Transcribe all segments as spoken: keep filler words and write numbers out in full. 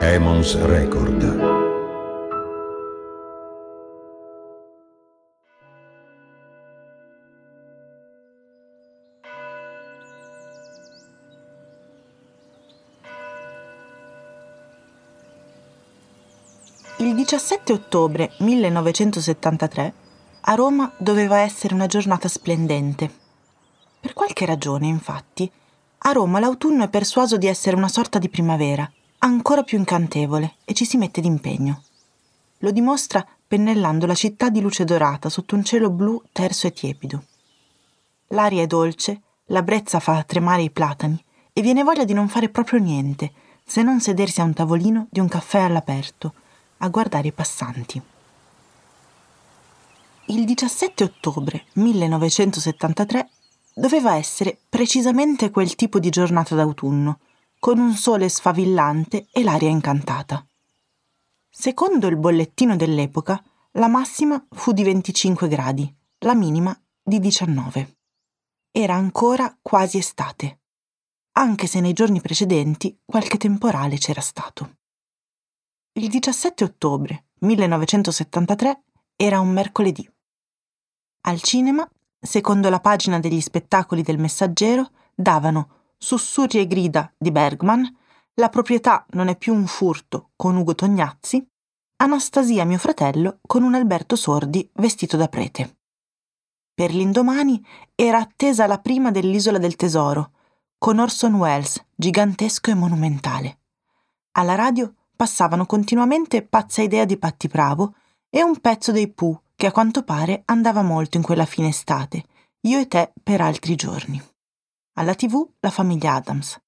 Emons Record. Il diciassette ottobre millenovecentosettantatré a Roma doveva essere una giornata splendente. Per qualche ragione, infatti, a Roma l'autunno è persuaso di essere una sorta di primavera, ancora più incantevole, e ci si mette d'impegno. Lo dimostra pennellando la città di luce dorata sotto un cielo blu terso e tiepido. L'aria è dolce, la brezza fa tremare i platani e viene voglia di non fare proprio niente, se non sedersi a un tavolino di un caffè all'aperto, a guardare i passanti. Il diciassette ottobre millenovecentosettantatré doveva essere precisamente quel tipo di giornata d'autunno, con un sole sfavillante e l'aria incantata. Secondo il bollettino dell'epoca, la massima fu di venticinque gradi, la minima di diciannove. Era ancora quasi estate, anche se nei giorni precedenti qualche temporale c'era stato. Il diciassette ottobre millenovecentosettantatré era un mercoledì. Al cinema, secondo la pagina degli spettacoli del Messaggero, davano Sussurri e grida di Bergman, La proprietà non è più un furto con Ugo Tognazzi, Anastasia mio fratello con un Alberto Sordi vestito da prete. Per l'indomani era attesa la prima dell'Isola del Tesoro, con Orson Welles, gigantesco e monumentale. Alla radio passavano continuamente Pazza idea di Patti Pravo e un pezzo dei Pooh che a quanto pare andava molto in quella fine estate, Io e te per altri giorni. Alla tivù la famiglia Adams.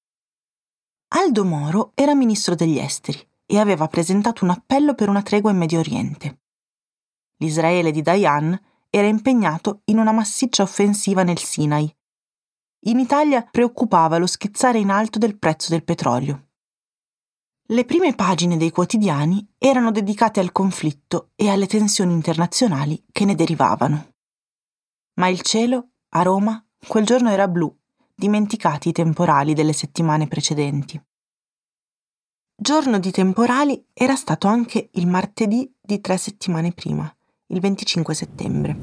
Aldo Moro era ministro degli esteri e aveva presentato un appello per una tregua in Medio Oriente. L'Israele di Dayan era impegnato in una massiccia offensiva nel Sinai. In Italia preoccupava lo schizzare in alto del prezzo del petrolio. Le prime pagine dei quotidiani erano dedicate al conflitto e alle tensioni internazionali che ne derivavano. Ma il cielo, a Roma, quel giorno era blu, dimenticati i temporali delle settimane precedenti. Giorno di temporali era stato anche il martedì di tre settimane prima, il venticinque settembre.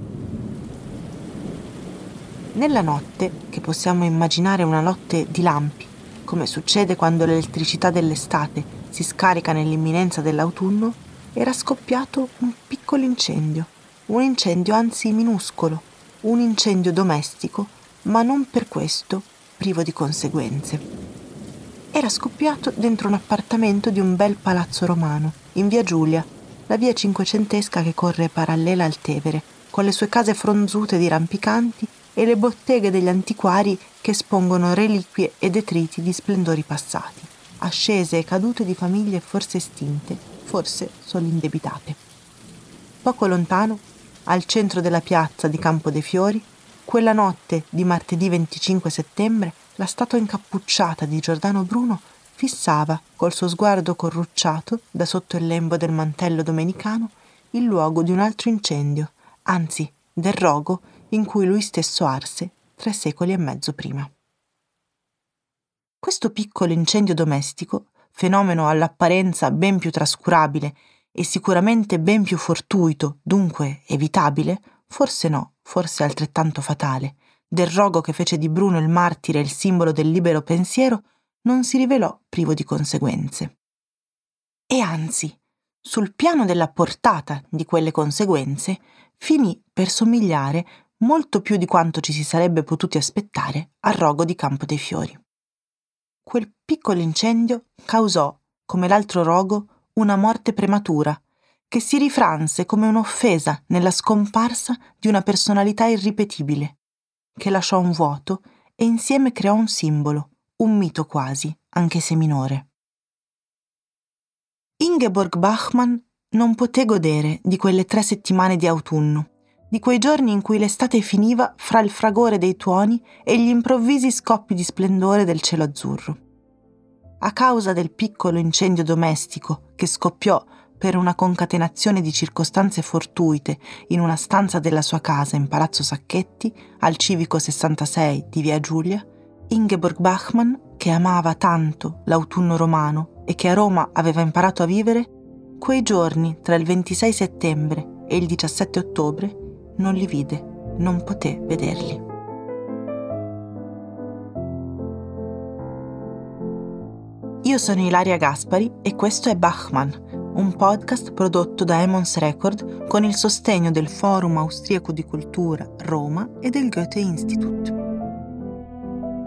Nella notte, che possiamo immaginare una notte di lampi, come succede quando l'elettricità dell'estate si scarica nell'imminenza dell'autunno, era scoppiato un piccolo incendio, un incendio anzi minuscolo, un incendio domestico, ma non per questo privo di conseguenze. Era scoppiato dentro un appartamento di un bel palazzo romano, in via Giulia, la via cinquecentesca che corre parallela al Tevere, con le sue case fronzute di rampicanti e le botteghe degli antiquari che espongono reliquie e detriti di splendori passati, ascese e cadute di famiglie forse estinte, forse solo indebitate. Poco lontano, al centro della piazza di Campo dei Fiori, quella notte di martedì venticinque settembre, la statua incappucciata di Giordano Bruno fissava, col suo sguardo corrucciato da sotto il lembo del mantello domenicano, il luogo di un altro incendio, anzi del rogo in cui lui stesso arse tre secoli e mezzo prima. Questo piccolo incendio domestico, fenomeno all'apparenza ben più trascurabile e sicuramente ben più fortuito, dunque evitabile, forse no, forse altrettanto fatale, del rogo che fece di Bruno il martire e il simbolo del libero pensiero, non si rivelò privo di conseguenze. E anzi, sul piano della portata di quelle conseguenze, finì per somigliare molto più di quanto ci si sarebbe potuti aspettare al rogo di Campo dei Fiori. Quel piccolo incendio causò, come l'altro rogo, una morte prematura, che si rifranse come un'offesa nella scomparsa di una personalità irripetibile, che lasciò un vuoto e insieme creò un simbolo, un mito quasi, anche se minore. Ingeborg Bachmann non poté godere di quelle tre settimane di autunno, di quei giorni in cui l'estate finiva fra il fragore dei tuoni e gli improvvisi scoppi di splendore del cielo azzurro. A causa del piccolo incendio domestico che scoppiò per una concatenazione di circostanze fortuite in una stanza della sua casa in Palazzo Sacchetti, al civico sessantasei di via Giulia, Ingeborg Bachmann che amava tanto l'autunno romano e che a Roma aveva imparato a vivere, quei giorni tra il ventisei settembre e il diciassette ottobre non li vide, non poté vederli. Io sono Ilaria Gaspari e questo è Bachmann, un podcast prodotto da Emons Record con il sostegno del Forum Austriaco di Cultura Roma e del Goethe-Institut.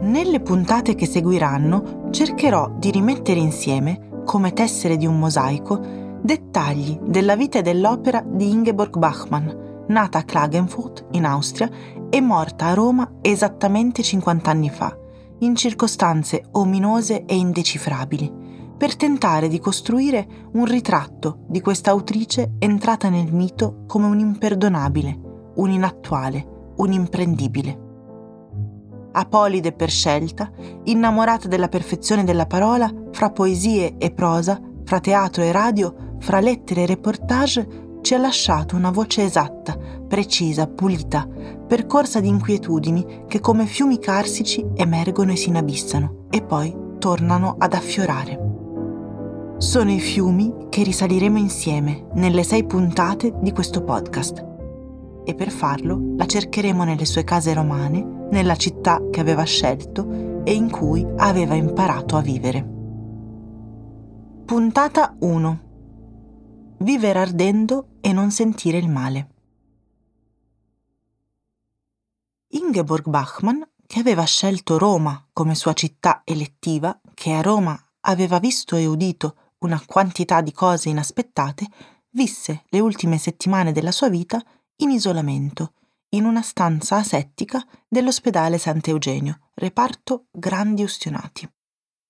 Nelle puntate che seguiranno cercherò di rimettere insieme, come tessere di un mosaico, dettagli della vita e dell'opera di Ingeborg Bachmann, nata a Klagenfurt, in Austria, e morta a Roma esattamente cinquant'anni fa, in circostanze ominose e indecifrabili, per tentare di costruire un ritratto di questa autrice entrata nel mito come un imperdonabile, un inattuale, un imprendibile. Apolide per scelta, innamorata della perfezione della parola, fra poesie e prosa, fra teatro e radio, fra lettere e reportage, ci ha lasciato una voce esatta, precisa, pulita, percorsa di inquietudini che come fiumi carsici emergono e si inabissano e poi tornano ad affiorare. Sono i fiumi che risaliremo insieme nelle sei puntate di questo podcast. E per farlo la cercheremo nelle sue case romane, nella città che aveva scelto e in cui aveva imparato a vivere. Puntata uno. Vivere ardendo e non sentire il male. Ingeborg Bachmann, che aveva scelto Roma come sua città elettiva, che a Roma aveva visto e udito una quantità di cose inaspettate, visse le ultime settimane della sua vita in isolamento, in una stanza asettica dell'ospedale Sant'Eugenio, reparto grandi ustionati,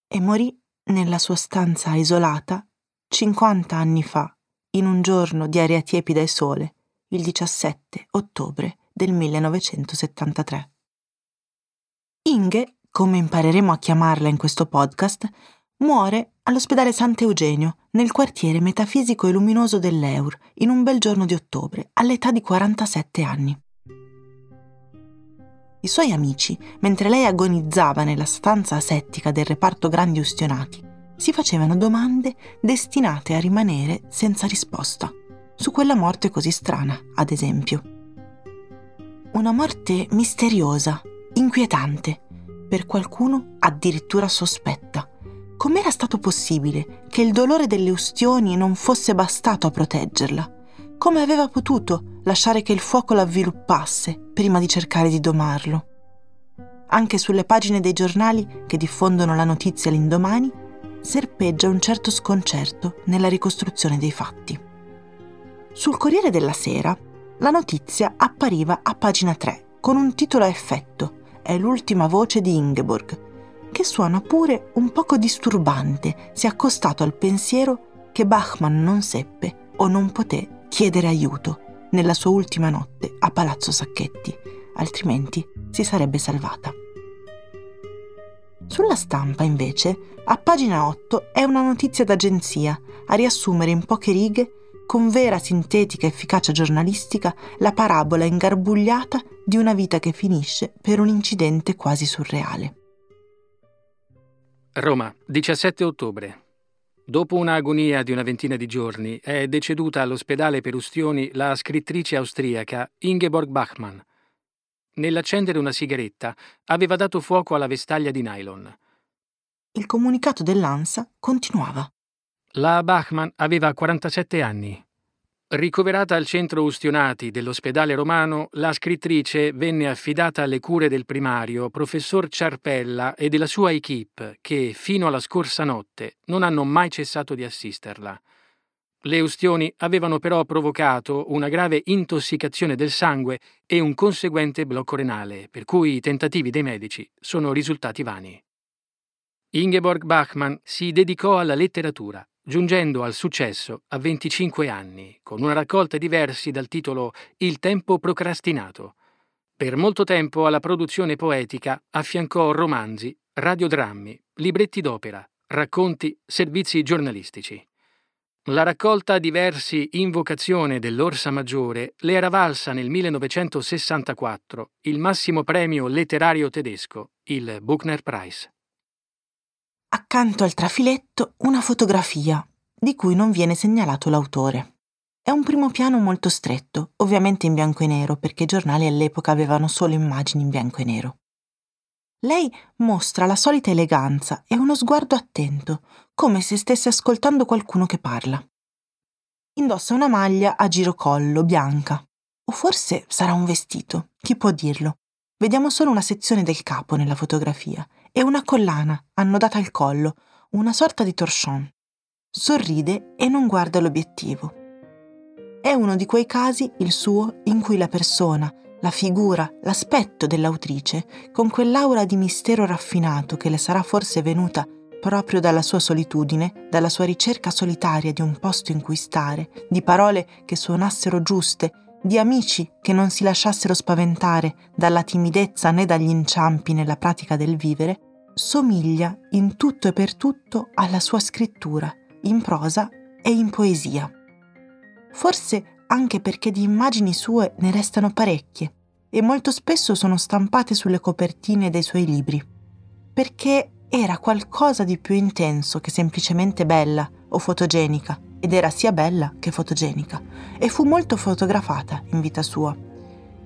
e morì nella sua stanza isolata cinquant'anni fa, in un giorno di aria tiepida e sole, il diciassette ottobre del millenovecentosettantatré. Inge, come impareremo a chiamarla in questo podcast, muore all'ospedale Sant'Eugenio, nel quartiere metafisico e luminoso dell'Eur, in un bel giorno di ottobre, all'età di quarantasette anni. I suoi amici, mentre lei agonizzava nella stanza asettica del reparto grandi ustionati, si facevano domande destinate a rimanere senza risposta, su quella morte così strana, ad esempio. Una morte misteriosa, inquietante, per qualcuno addirittura sospetta. Com'era stato possibile che il dolore delle ustioni non fosse bastato a proteggerla? Come aveva potuto lasciare che il fuoco l'avviluppasse prima di cercare di domarlo? Anche sulle pagine dei giornali che diffondono la notizia l'indomani, serpeggia un certo sconcerto nella ricostruzione dei fatti. Sul Corriere della Sera, la notizia appariva a pagina tre, con un titolo a effetto, è l'ultima voce di Ingeborg, che suona pure un poco disturbante se accostato al pensiero che Bachmann non seppe o non poté chiedere aiuto nella sua ultima notte a Palazzo Sacchetti, altrimenti si sarebbe salvata. Sulla Stampa, invece, a pagina otto è una notizia d'agenzia a riassumere in poche righe, con vera sintetica efficacia giornalistica, la parabola ingarbugliata di una vita che finisce per un incidente quasi surreale. Roma, diciassette ottobre. Dopo un'agonia di una ventina di giorni, è deceduta all'ospedale per ustioni la scrittrice austriaca Ingeborg Bachmann. Nell'accendere una sigaretta aveva dato fuoco alla vestaglia di nylon. Il comunicato dell'ANSA continuava. La Bachmann aveva quarantasette anni. Ricoverata al centro ustionati dell'ospedale romano, la scrittrice venne affidata alle cure del primario, professor Ciarpella, e della sua équipe, che, fino alla scorsa notte, non hanno mai cessato di assisterla. Le ustioni avevano però provocato una grave intossicazione del sangue e un conseguente blocco renale, per cui i tentativi dei medici sono risultati vani. Ingeborg Bachmann si dedicò alla letteratura, giungendo al successo a venticinque anni, con una raccolta di versi dal titolo Il tempo procrastinato. Per molto tempo alla produzione poetica affiancò romanzi, radiodrammi, libretti d'opera, racconti, servizi giornalistici. La raccolta di versi Invocazione dell'Orsa Maggiore le era valsa nel millenovecentosessantaquattro il massimo premio letterario tedesco, il Buchner Prize. accanto al trafiletto una fotografia, di cui non viene segnalato l'autore. È un primo piano molto stretto, ovviamente in bianco e nero, perché i giornali all'epoca avevano solo immagini in bianco e nero. Lei mostra la solita eleganza e uno sguardo attento, come se stesse ascoltando qualcuno che parla. Indossa una maglia a girocollo, bianca. O forse sarà un vestito, chi può dirlo? Vediamo solo una sezione del capo nella fotografia e una collana annodata al collo, una sorta di torchon. Sorride e non guarda l'obiettivo. È uno di quei casi, il suo, in cui la persona, la figura, l'aspetto dell'autrice, con quell'aura di mistero raffinato che le sarà forse venuta proprio dalla sua solitudine, dalla sua ricerca solitaria di un posto in cui stare, di parole che suonassero giuste, di amici che non si lasciassero spaventare dalla timidezza né dagli inciampi nella pratica del vivere, somiglia in tutto e per tutto alla sua scrittura, in prosa e in poesia. Forse anche perché di immagini sue ne restano parecchie e molto spesso sono stampate sulle copertine dei suoi libri, perché era qualcosa di più intenso che semplicemente bella o fotogenica, ed era sia bella che fotogenica, e fu molto fotografata in vita sua.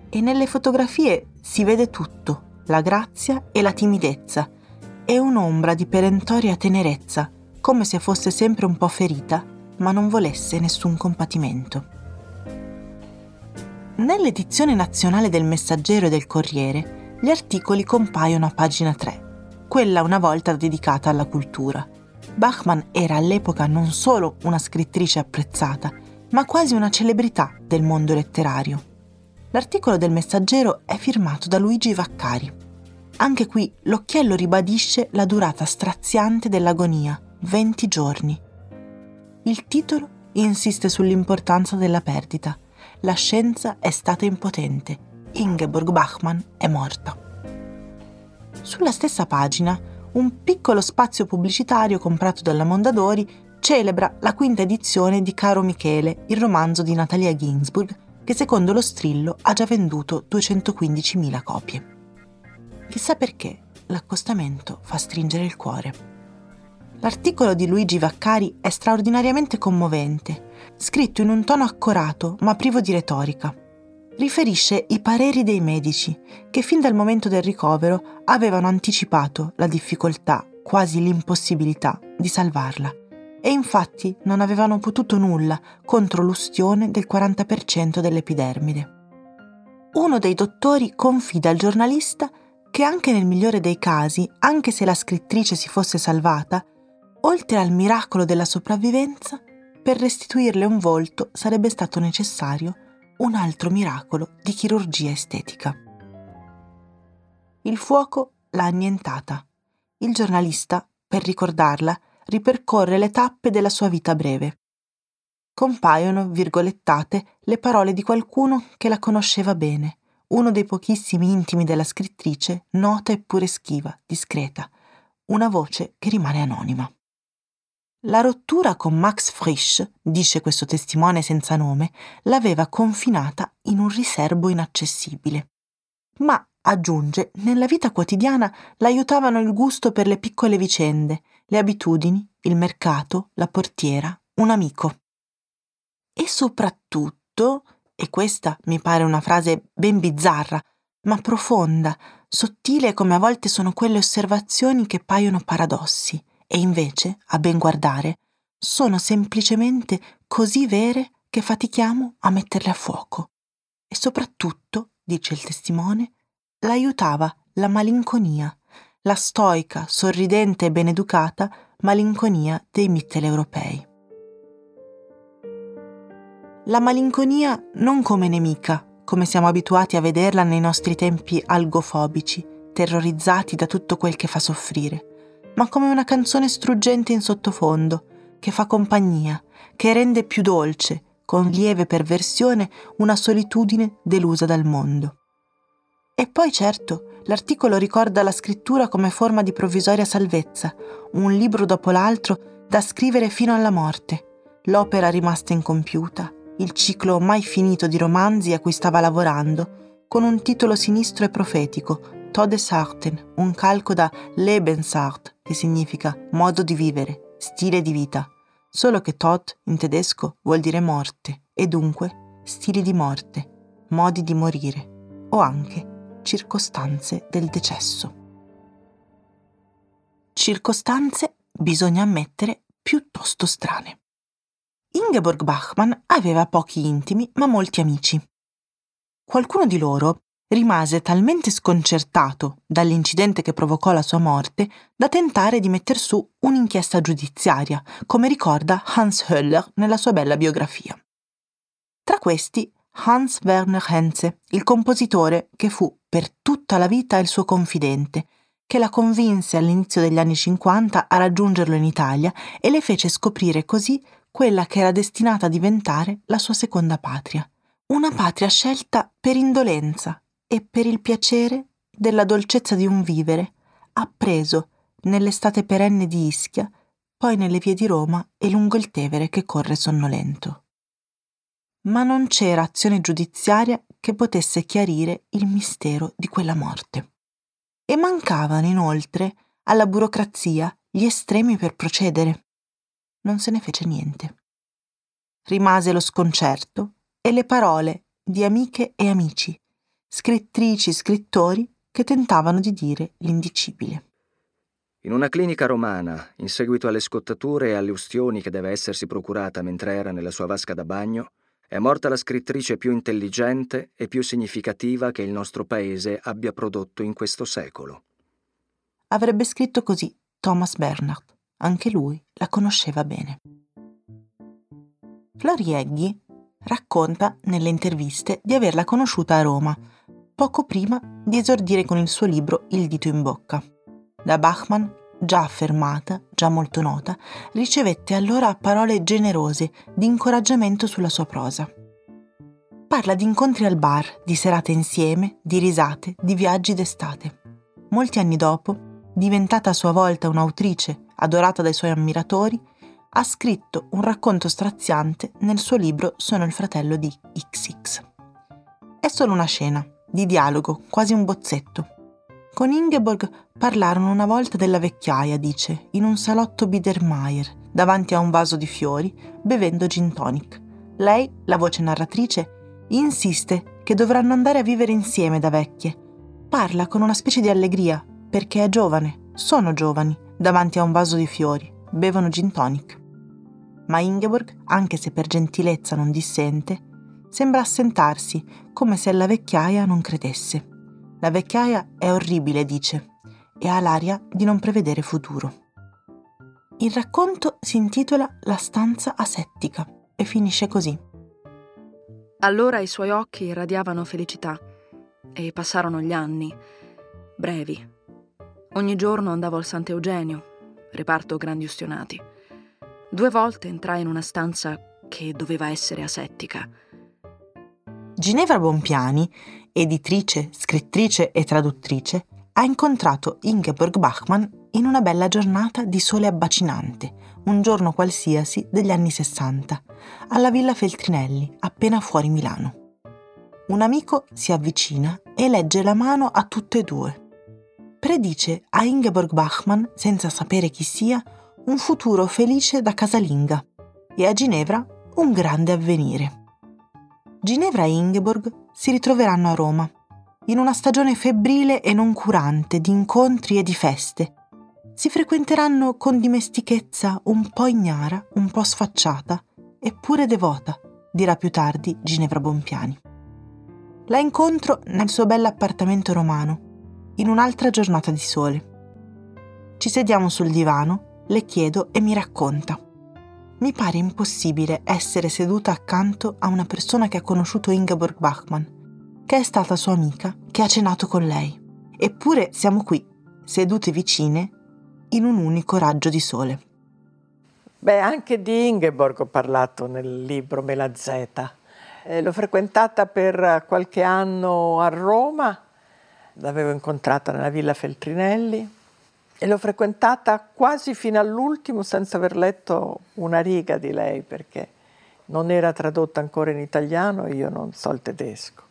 E nelle fotografie si vede tutto, la grazia e la timidezza, e un'ombra di perentoria tenerezza, come se fosse sempre un po' ferita, ma non volesse nessun compatimento. Nell'edizione nazionale del Messaggero e del Corriere gli articoli compaiono a pagina tre, quella una volta dedicata alla cultura. Bachmann era all'epoca non solo una scrittrice apprezzata, ma quasi una celebrità del mondo letterario. L'articolo del Messaggero è firmato da Luigi Vaccari. Anche qui l'occhiello ribadisce la durata straziante dell'agonia, venti giorni. Il titolo insiste sull'importanza della perdita. La scienza è stata impotente. Ingeborg Bachmann è morta. Sulla stessa pagina, un piccolo spazio pubblicitario comprato dalla Mondadori celebra la quinta edizione di Caro Michele, il romanzo di Natalia Ginsburg, che secondo lo Strillo ha già venduto duecentoquindicimila copie. Chissà perché l'accostamento fa stringere il cuore. L'articolo di Luigi Vaccari è straordinariamente commovente, scritto in un tono accorato ma privo di retorica. Riferisce i pareri dei medici, che fin dal momento del ricovero avevano anticipato la difficoltà, quasi l'impossibilità, di salvarla, e infatti non avevano potuto nulla contro l'ustione del quaranta per cento dell'epidermide. Uno dei dottori confida al giornalista che anche nel migliore dei casi, anche se la scrittrice si fosse salvata, oltre al miracolo della sopravvivenza, per restituirle un volto sarebbe stato necessario un altro miracolo di chirurgia estetica. Il fuoco l'ha annientata. Il giornalista, per ricordarla, ripercorre le tappe della sua vita breve. Compaiono, virgolettate, le parole di qualcuno che la conosceva bene, uno dei pochissimi intimi della scrittrice, nota eppure schiva, discreta, una voce che rimane anonima. La rottura con Max Frisch, dice questo testimone senza nome, l'aveva confinata in un riserbo inaccessibile. Ma, aggiunge, nella vita quotidiana l'aiutavano il gusto per le piccole vicende, le abitudini, il mercato, la portiera, un amico. E soprattutto, e questa mi pare una frase ben bizzarra, ma profonda, sottile come a volte sono quelle osservazioni che paiono paradossi, e invece, a ben guardare, sono semplicemente così vere che fatichiamo a metterle a fuoco. E soprattutto, dice il testimone, l'aiutava la malinconia, la stoica, sorridente e beneducata malinconia dei mitteleuropei. La malinconia non come nemica, come siamo abituati a vederla nei nostri tempi algofobici, terrorizzati da tutto quel che fa soffrire, ma come una canzone struggente in sottofondo, che fa compagnia, che rende più dolce, con lieve perversione, una solitudine delusa dal mondo. E poi certo, l'articolo ricorda la scrittura come forma di provvisoria salvezza, un libro dopo l'altro da scrivere fino alla morte, l'opera rimasta incompiuta, il ciclo mai finito di romanzi a cui stava lavorando, con un titolo sinistro e profetico, Todesarten, un calco da Lebensart, che significa modo di vivere, stile di vita, solo che Tod in tedesco vuol dire morte e dunque stili di morte, modi di morire o anche circostanze del decesso. Circostanze, bisogna ammettere, piuttosto strane. Ingeborg Bachmann aveva pochi intimi ma molti amici. Qualcuno di loro rimase talmente sconcertato dall'incidente che provocò la sua morte da tentare di metter su un'inchiesta giudiziaria, come ricorda Hans Höller nella sua bella biografia. Tra questi Hans Werner Henze, il compositore che fu per tutta la vita il suo confidente, che la convinse all'inizio degli anni cinquanta a raggiungerlo in Italia e le fece scoprire così quella che era destinata a diventare la sua seconda patria, una patria scelta per indolenza e per il piacere della dolcezza di un vivere, appreso nell'estate perenne di Ischia, poi nelle vie di Roma e lungo il Tevere che corre sonnolento. Ma non c'era azione giudiziaria che potesse chiarire il mistero di quella morte. E mancavano inoltre alla burocrazia gli estremi per procedere. Non se ne fece niente. Rimase lo sconcerto e le parole di amiche e amici, scrittrici e scrittori che tentavano di dire l'indicibile. In una clinica romana, in seguito alle scottature e alle ustioni che deve essersi procurata mentre era nella sua vasca da bagno, è morta la scrittrice più intelligente e più significativa che il nostro paese abbia prodotto in questo secolo. Avrebbe scritto così Thomas Bernhard. Anche lui la conosceva bene. Florieghi racconta nelle interviste di averla conosciuta a Roma, poco prima di esordire con il suo libro Il dito in bocca. Da Bachmann, già affermata, già molto nota, ricevette allora parole generose di incoraggiamento sulla sua prosa. Parla di incontri al bar, di serate insieme, di risate, di viaggi d'estate. Molti anni dopo, diventata a sua volta un'autrice adorata dai suoi ammiratori, ha scritto un racconto straziante nel suo libro Sono il fratello di ics ics. È solo una scena, di dialogo, quasi un bozzetto. Con Ingeborg parlarono una volta della vecchiaia, dice, in un salotto Biedermeier, davanti a un vaso di fiori, bevendo gin tonic. Lei, la voce narratrice, insiste che dovranno andare a vivere insieme da vecchie. Parla con una specie di allegria, perché è giovane, sono giovani, davanti a un vaso di fiori, bevono gin tonic. Ma Ingeborg, anche se per gentilezza non dissente, sembra assentarsi, come se alla vecchiaia non credesse. La vecchiaia è orribile, dice, e ha l'aria di non prevedere futuro. Il racconto si intitola La stanza asettica e finisce così. Allora i suoi occhi irradiavano felicità e passarono gli anni, brevi. Ogni giorno andavo al Sant'Eugenio, reparto grandi ustionati. Due volte entrai in una stanza che doveva essere asettica. Ginevra Bompiani, editrice, scrittrice e traduttrice, ha incontrato Ingeborg Bachmann in una bella giornata di sole abbacinante, un giorno qualsiasi degli anni sessanta, alla Villa Feltrinelli, appena fuori Milano. Un amico si avvicina e legge la mano a tutte e due. Predice a Ingeborg Bachmann, senza sapere chi sia, un futuro felice da casalinga e a Ginevra un grande avvenire. Ginevra e Ingeborg si ritroveranno a Roma, in una stagione febbrile e noncurante di incontri e di feste. Si frequenteranno con dimestichezza un po' ignara, un po' sfacciata, eppure devota, dirà più tardi Ginevra Bompiani. La incontro nel suo bell'appartamento romano, in un'altra giornata di sole. Ci sediamo sul divano, le chiedo e mi racconta. Mi pare impossibile essere seduta accanto a una persona che ha conosciuto Ingeborg Bachmann, che è stata sua amica, che ha cenato con lei. Eppure siamo qui, sedute vicine, in un unico raggio di sole. Beh, anche di Ingeborg ho parlato nel libro Mela Zeta. Eh, l'ho frequentata per qualche anno a Roma, l'avevo incontrata nella Villa Feltrinelli, e l'ho frequentata quasi fino all'ultimo senza aver letto una riga di lei, perché non era tradotta ancora in italiano e io non so il tedesco.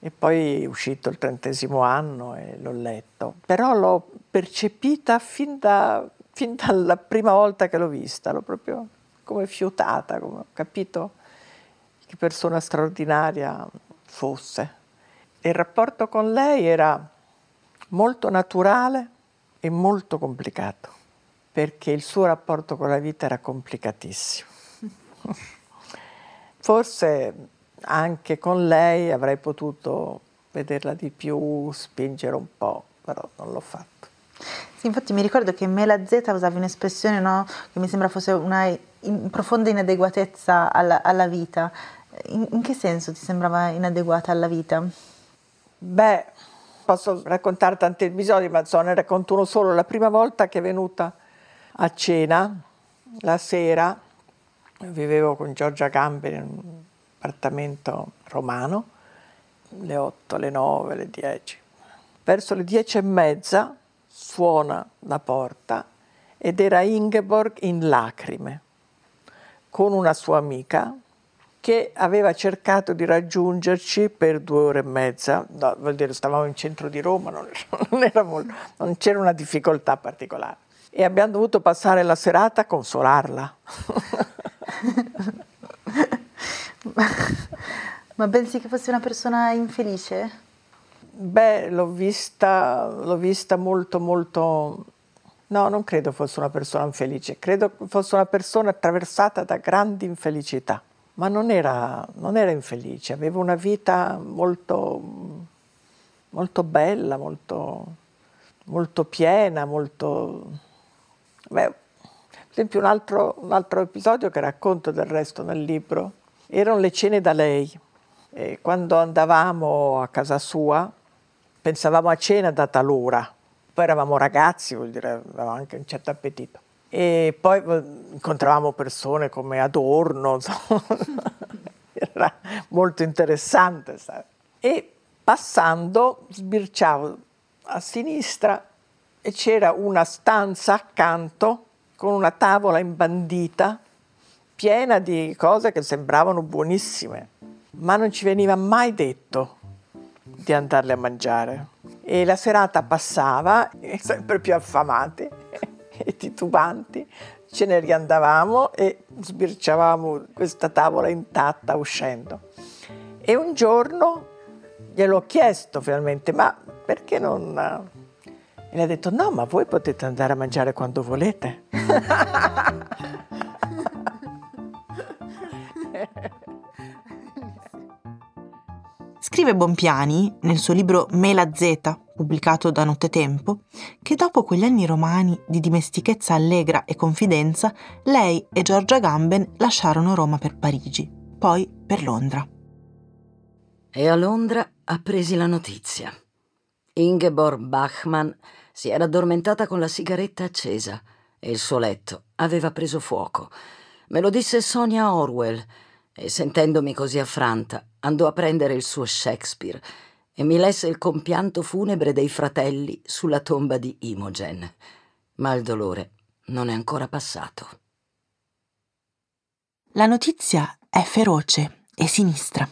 E poi è uscito il trentesimo anno e l'ho letto. Però l'ho percepita fin, da, fin dalla prima volta che l'ho vista, l'ho proprio come fiutata, come ho capito che persona straordinaria fosse. Il rapporto con lei era molto naturale e molto complicato, perché il suo rapporto con la vita era complicatissimo. Forse anche con lei avrei potuto vederla di più, spingere un po', però non l'ho fatto. Sì, infatti mi ricordo che Mela Zeta usavi un'espressione, no? Che mi sembra fosse una in profonda inadeguatezza alla, alla vita. In, in che senso ti sembrava inadeguata alla vita? Beh, posso raccontare tanti episodi, ma ne racconto uno solo. La prima volta che è venuta a cena, la sera, vivevo con Giorgia Gamberi in un appartamento romano, le otto, le nove, le dieci. Verso le dieci e mezza suona la porta ed era Ingeborg in lacrime, con una sua amica che aveva cercato di raggiungerci per due ore e mezza. No, vuol dire, stavamo in centro di Roma, non, non, era molto, non c'era una difficoltà particolare. E abbiamo dovuto passare la serata a consolarla. Ma pensi che fosse una persona infelice? Beh, l'ho vista, l'ho vista molto, molto... No, non credo fosse una persona infelice. Credo fosse una persona attraversata da grandi infelicità. Ma non era, non era infelice, aveva una vita molto, molto bella, molto, molto piena, molto... Beh, per esempio un altro, un altro episodio che racconto del resto nel libro, erano le cene da lei. E quando andavamo a casa sua, pensavamo a cena data l'ora. Poi eravamo ragazzi, vuol dire, avevamo anche un certo appetito. E poi incontravamo persone come Adorno, era molto interessante. Sai? E passando sbirciavo a sinistra e c'era una stanza accanto con una tavola imbandita piena di cose che sembravano buonissime, ma non ci veniva mai detto di andarle a mangiare. E la serata passava, sempre più affamati e titubanti, ce ne riandavamo e sbirciavamo questa tavola intatta uscendo. E un giorno gliel'ho chiesto finalmente, ma perché non... E le ha detto, no, ma voi potete andare a mangiare quando volete. Scrive Bompiani nel suo libro Mela Zeta, pubblicato da Nottetempo, che dopo quegli anni romani di dimestichezza allegra e confidenza, lei e Giorgia Gamben lasciarono Roma per Parigi, poi per Londra. E a Londra appresi la notizia. Ingeborg Bachmann si era addormentata con la sigaretta accesa e il suo letto aveva preso fuoco. Me lo disse Sonia Orwell e, sentendomi così affranta, andò a prendere il suo Shakespeare e mi lesse il compianto funebre dei fratelli sulla tomba di Imogen. Ma il dolore non è ancora passato. La notizia è feroce e sinistra.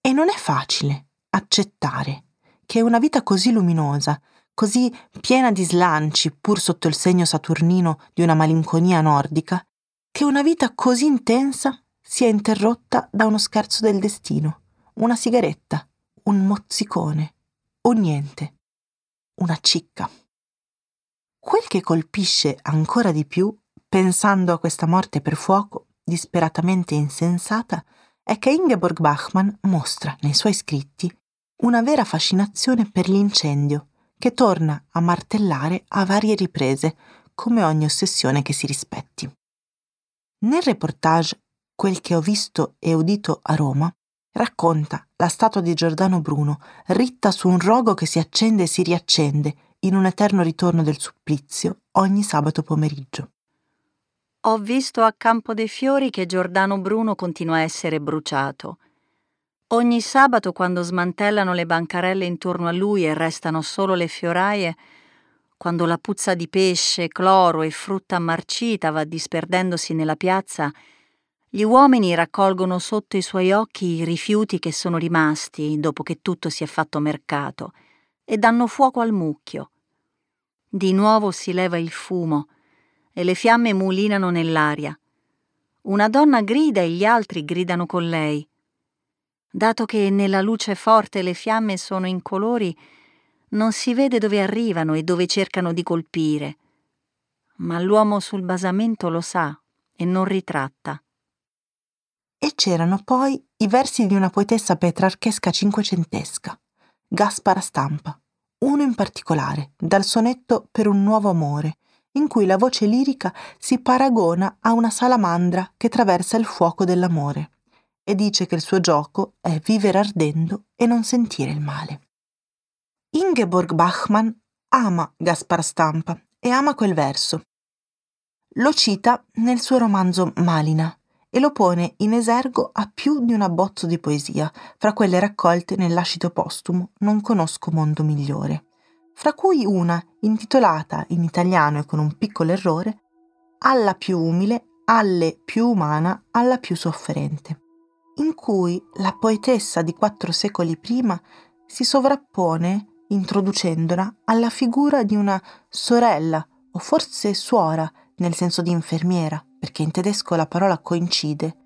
E non è facile accettare che una vita così luminosa, così piena di slanci, pur sotto il segno saturnino di una malinconia nordica, che una vita così intensa sia interrotta da uno scherzo del destino, una sigaretta, un mozzicone, o niente, una cicca. Quel che colpisce ancora di più, pensando a questa morte per fuoco, disperatamente insensata, è che Ingeborg Bachmann mostra nei suoi scritti una vera fascinazione per l'incendio, che torna a martellare a varie riprese, come ogni ossessione che si rispetti. Nel reportage Quel che ho visto e udito a Roma, racconta la statua di Giordano Bruno ritta su un rogo che si accende e si riaccende in un eterno ritorno del supplizio ogni sabato pomeriggio. Ho visto a Campo dei Fiori che Giordano Bruno continua a essere bruciato. Ogni sabato, quando smantellano le bancarelle intorno a lui e restano solo le fioraie, quando la puzza di pesce, cloro e frutta marcita va disperdendosi nella piazza, gli uomini raccolgono sotto i suoi occhi i rifiuti che sono rimasti dopo che tutto si è fatto mercato e danno fuoco al mucchio. Di nuovo si leva il fumo e le fiamme mulinano nell'aria. Una donna grida e gli altri gridano con lei. Dato che nella luce forte le fiamme sono incolori, non si vede dove arrivano e dove cercano di colpire. Ma l'uomo sul basamento lo sa e non ritratta. E c'erano poi i versi di una poetessa petrarchesca cinquecentesca, Gaspara Stampa, uno in particolare, dal sonetto Per un nuovo amore, in cui la voce lirica si paragona a una salamandra che traversa il fuoco dell'amore e dice che il suo gioco è vivere ardendo e non sentire il male. Ingeborg Bachmann ama Gaspara Stampa e ama quel verso. Lo cita nel suo romanzo Malina e lo pone in esergo a più di un abbozzo di poesia, fra quelle raccolte nell'ascito postumo Non conosco mondo migliore, fra cui una intitolata in italiano e con un piccolo errore Alla più umile, alle più umana, alla più sofferente, in cui la poetessa di quattro secoli prima si sovrappone, introducendola, alla figura di una sorella o forse suora, nel senso di infermiera, perché in tedesco la parola coincide,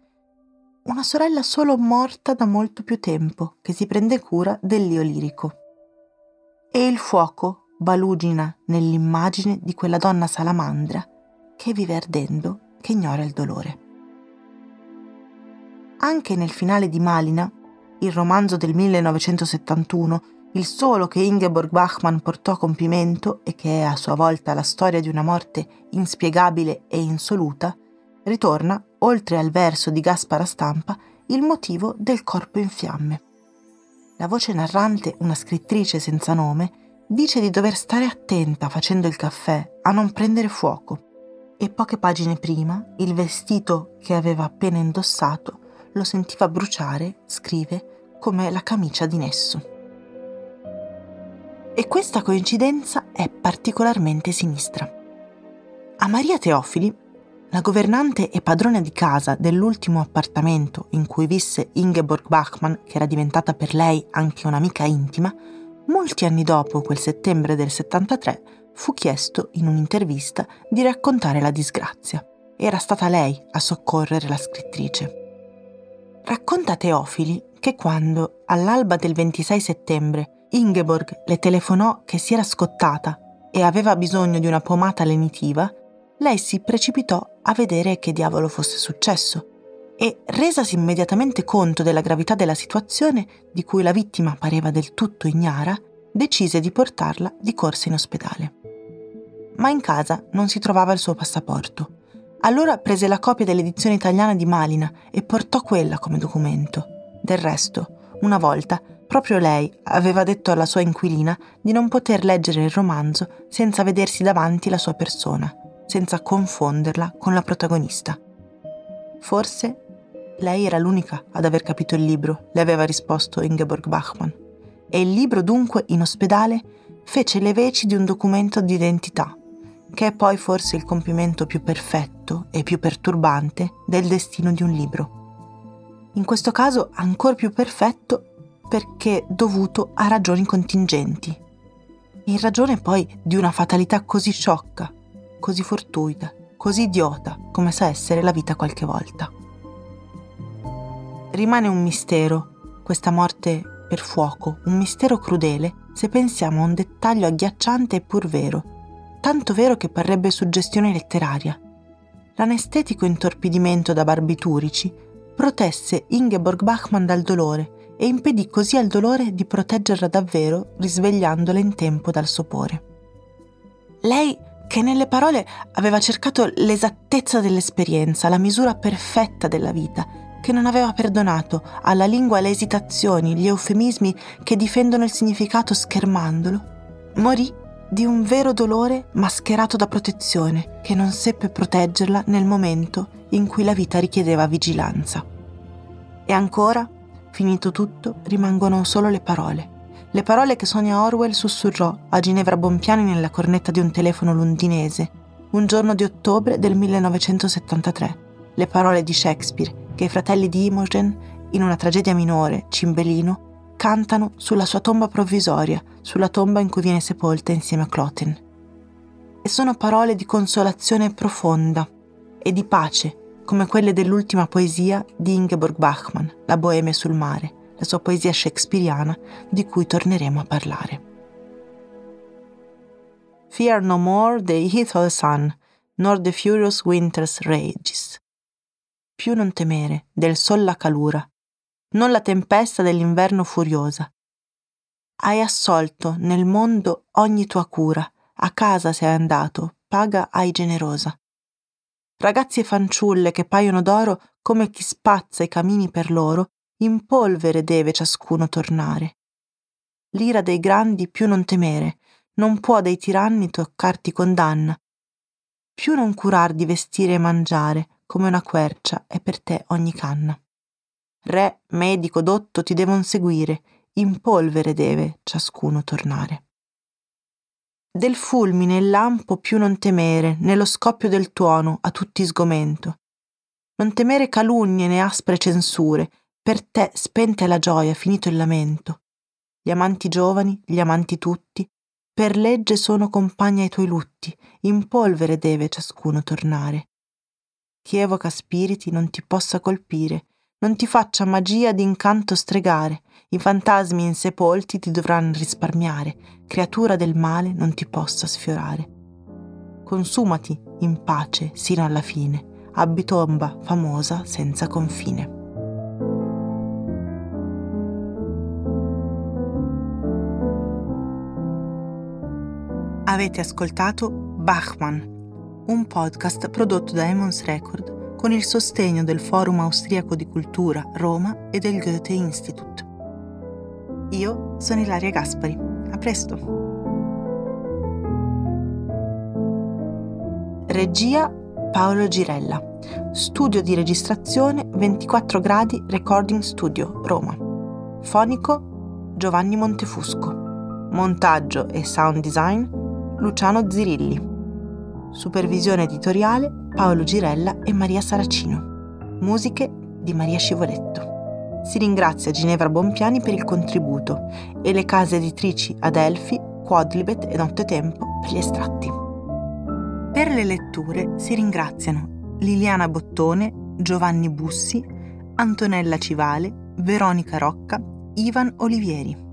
una sorella solo morta da molto più tempo che si prende cura dell'io lirico. E il fuoco balugina nell'immagine di quella donna salamandra che vive ardendo, che ignora il dolore. Anche nel finale di Malina, il romanzo del millenovecentosettantuno, il solo che Ingeborg Bachmann portò a compimento e che è a sua volta la storia di una morte inspiegabile e insoluta, ritorna, oltre al verso di Gaspara Stampa, il motivo del corpo in fiamme. La voce narrante, una scrittrice senza nome, dice di dover stare attenta facendo il caffè a non prendere fuoco e poche pagine prima il vestito che aveva appena indossato lo sentiva bruciare, scrive, come la camicia di Nesso. E questa coincidenza è particolarmente sinistra. A Maria Teofili, la governante e padrona di casa dell'ultimo appartamento in cui visse Ingeborg Bachmann, che era diventata per lei anche un'amica intima, molti anni dopo quel settembre del settantatré fu chiesto in un'intervista di raccontare la disgrazia. Era stata lei a soccorrere la scrittrice. Racconta Teofili che quando, all'alba del ventisei settembre, Ingeborg le telefonò che si era scottata e aveva bisogno di una pomata lenitiva, lei si precipitò a vedere che diavolo fosse successo e, resasi immediatamente conto della gravità della situazione, di cui la vittima pareva del tutto ignara, decise di portarla di corsa in ospedale. Ma in casa non si trovava il suo passaporto. Allora prese la copia dell'edizione italiana di Malina e portò quella come documento. Del resto, una volta, proprio lei aveva detto alla sua inquilina di non poter leggere il romanzo senza vedersi davanti la sua persona, senza confonderla con la protagonista. Forse lei era l'unica ad aver capito il libro, le aveva risposto Ingeborg Bachmann. E il libro dunque, in ospedale, fece le veci di un documento di identità, che è poi forse il compimento più perfetto e più perturbante del destino di un libro. In questo caso ancor più perfetto perché dovuto a ragioni contingenti, in ragione poi di una fatalità così sciocca, così fortuita, così idiota come sa essere la vita qualche volta. Rimane un mistero, questa morte per fuoco, un mistero crudele se pensiamo a un dettaglio agghiacciante e pur vero, tanto vero che parrebbe suggestione letteraria. L'anestetico intorpidimento da barbiturici protesse Ingeborg Bachmann dal dolore e impedì così al dolore di proteggerla davvero, risvegliandola in tempo dal sopore. Lei, che nelle parole aveva cercato l'esattezza dell'esperienza, la misura perfetta della vita, che non aveva perdonato alla lingua le esitazioni, gli eufemismi che difendono il significato schermandolo, morì di un vero dolore mascherato da protezione, che non seppe proteggerla nel momento in cui la vita richiedeva vigilanza. E ancora, finito tutto, rimangono solo le parole. Le parole che Sonia Orwell sussurrò a Ginevra Bompiani nella cornetta di un telefono londinese, un giorno di ottobre del millenovecentosettantatré. Le parole di Shakespeare che i fratelli di Imogen, in una tragedia minore, Cimbelino, cantano sulla sua tomba provvisoria, sulla tomba in cui viene sepolta insieme a Cloten. e sono parole di consolazione profonda e di pace, come quelle dell'ultima poesia di Ingeborg Bachmann, La Boemia sul mare, la sua poesia shakespeariana di cui torneremo a parlare. Fear no more the heat of the sun, nor the furious winter's rages. Più non temere del sol la calura, non la tempesta dell'inverno furiosa. Hai assolto nel mondo ogni tua cura, a casa sei andato, paga hai generosa. Ragazzi e fanciulle che paiono d'oro, come chi spazza i camini per loro, in polvere deve ciascuno tornare. L'ira dei grandi più non temere, non può dei tiranni toccarti condanna. Più non curar di vestire e mangiare, come una quercia è per te ogni canna. Re, medico, dotto ti devon seguire, in polvere deve ciascuno tornare. Del fulmine il lampo più non temere, nello scoppio del tuono a tutti sgomento. Non temere calunnie né aspre censure, per te spenta la gioia, finito il lamento. Gli amanti giovani, gli amanti tutti, per legge sono compagni ai tuoi lutti, in polvere deve ciascuno tornare. Chi evoca spiriti non ti possa colpire, non ti faccia magia d'incanto stregare, i fantasmi insepolti ti dovranno risparmiare, creatura del male non ti possa sfiorare. Consumati in pace sino alla fine, abbi tomba famosa senza confine. Avete ascoltato Bachmann, un podcast prodotto da Emons Record con il sostegno del Forum Austriaco di Cultura Roma e del Goethe-Institut. Io sono Ilaria Gaspari. A presto! Regia Paolo Girella. Studio di registrazione ventiquattro gradi Recording Studio, Roma. Fonico Giovanni Montefusco. Montaggio e sound design Luciano Zirilli. Supervisione editoriale Paolo Girella e Maria Saracino. Musiche di Maria Scivoletto. Si ringrazia Ginevra Bompiani per il contributo e le case editrici Adelphi, Quadlibet e Nottetempo per gli estratti. Per le letture si ringraziano Liliana Bottone, Giovanni Bussi, Antonella Civale, Veronica Rocca, Ivan Olivieri.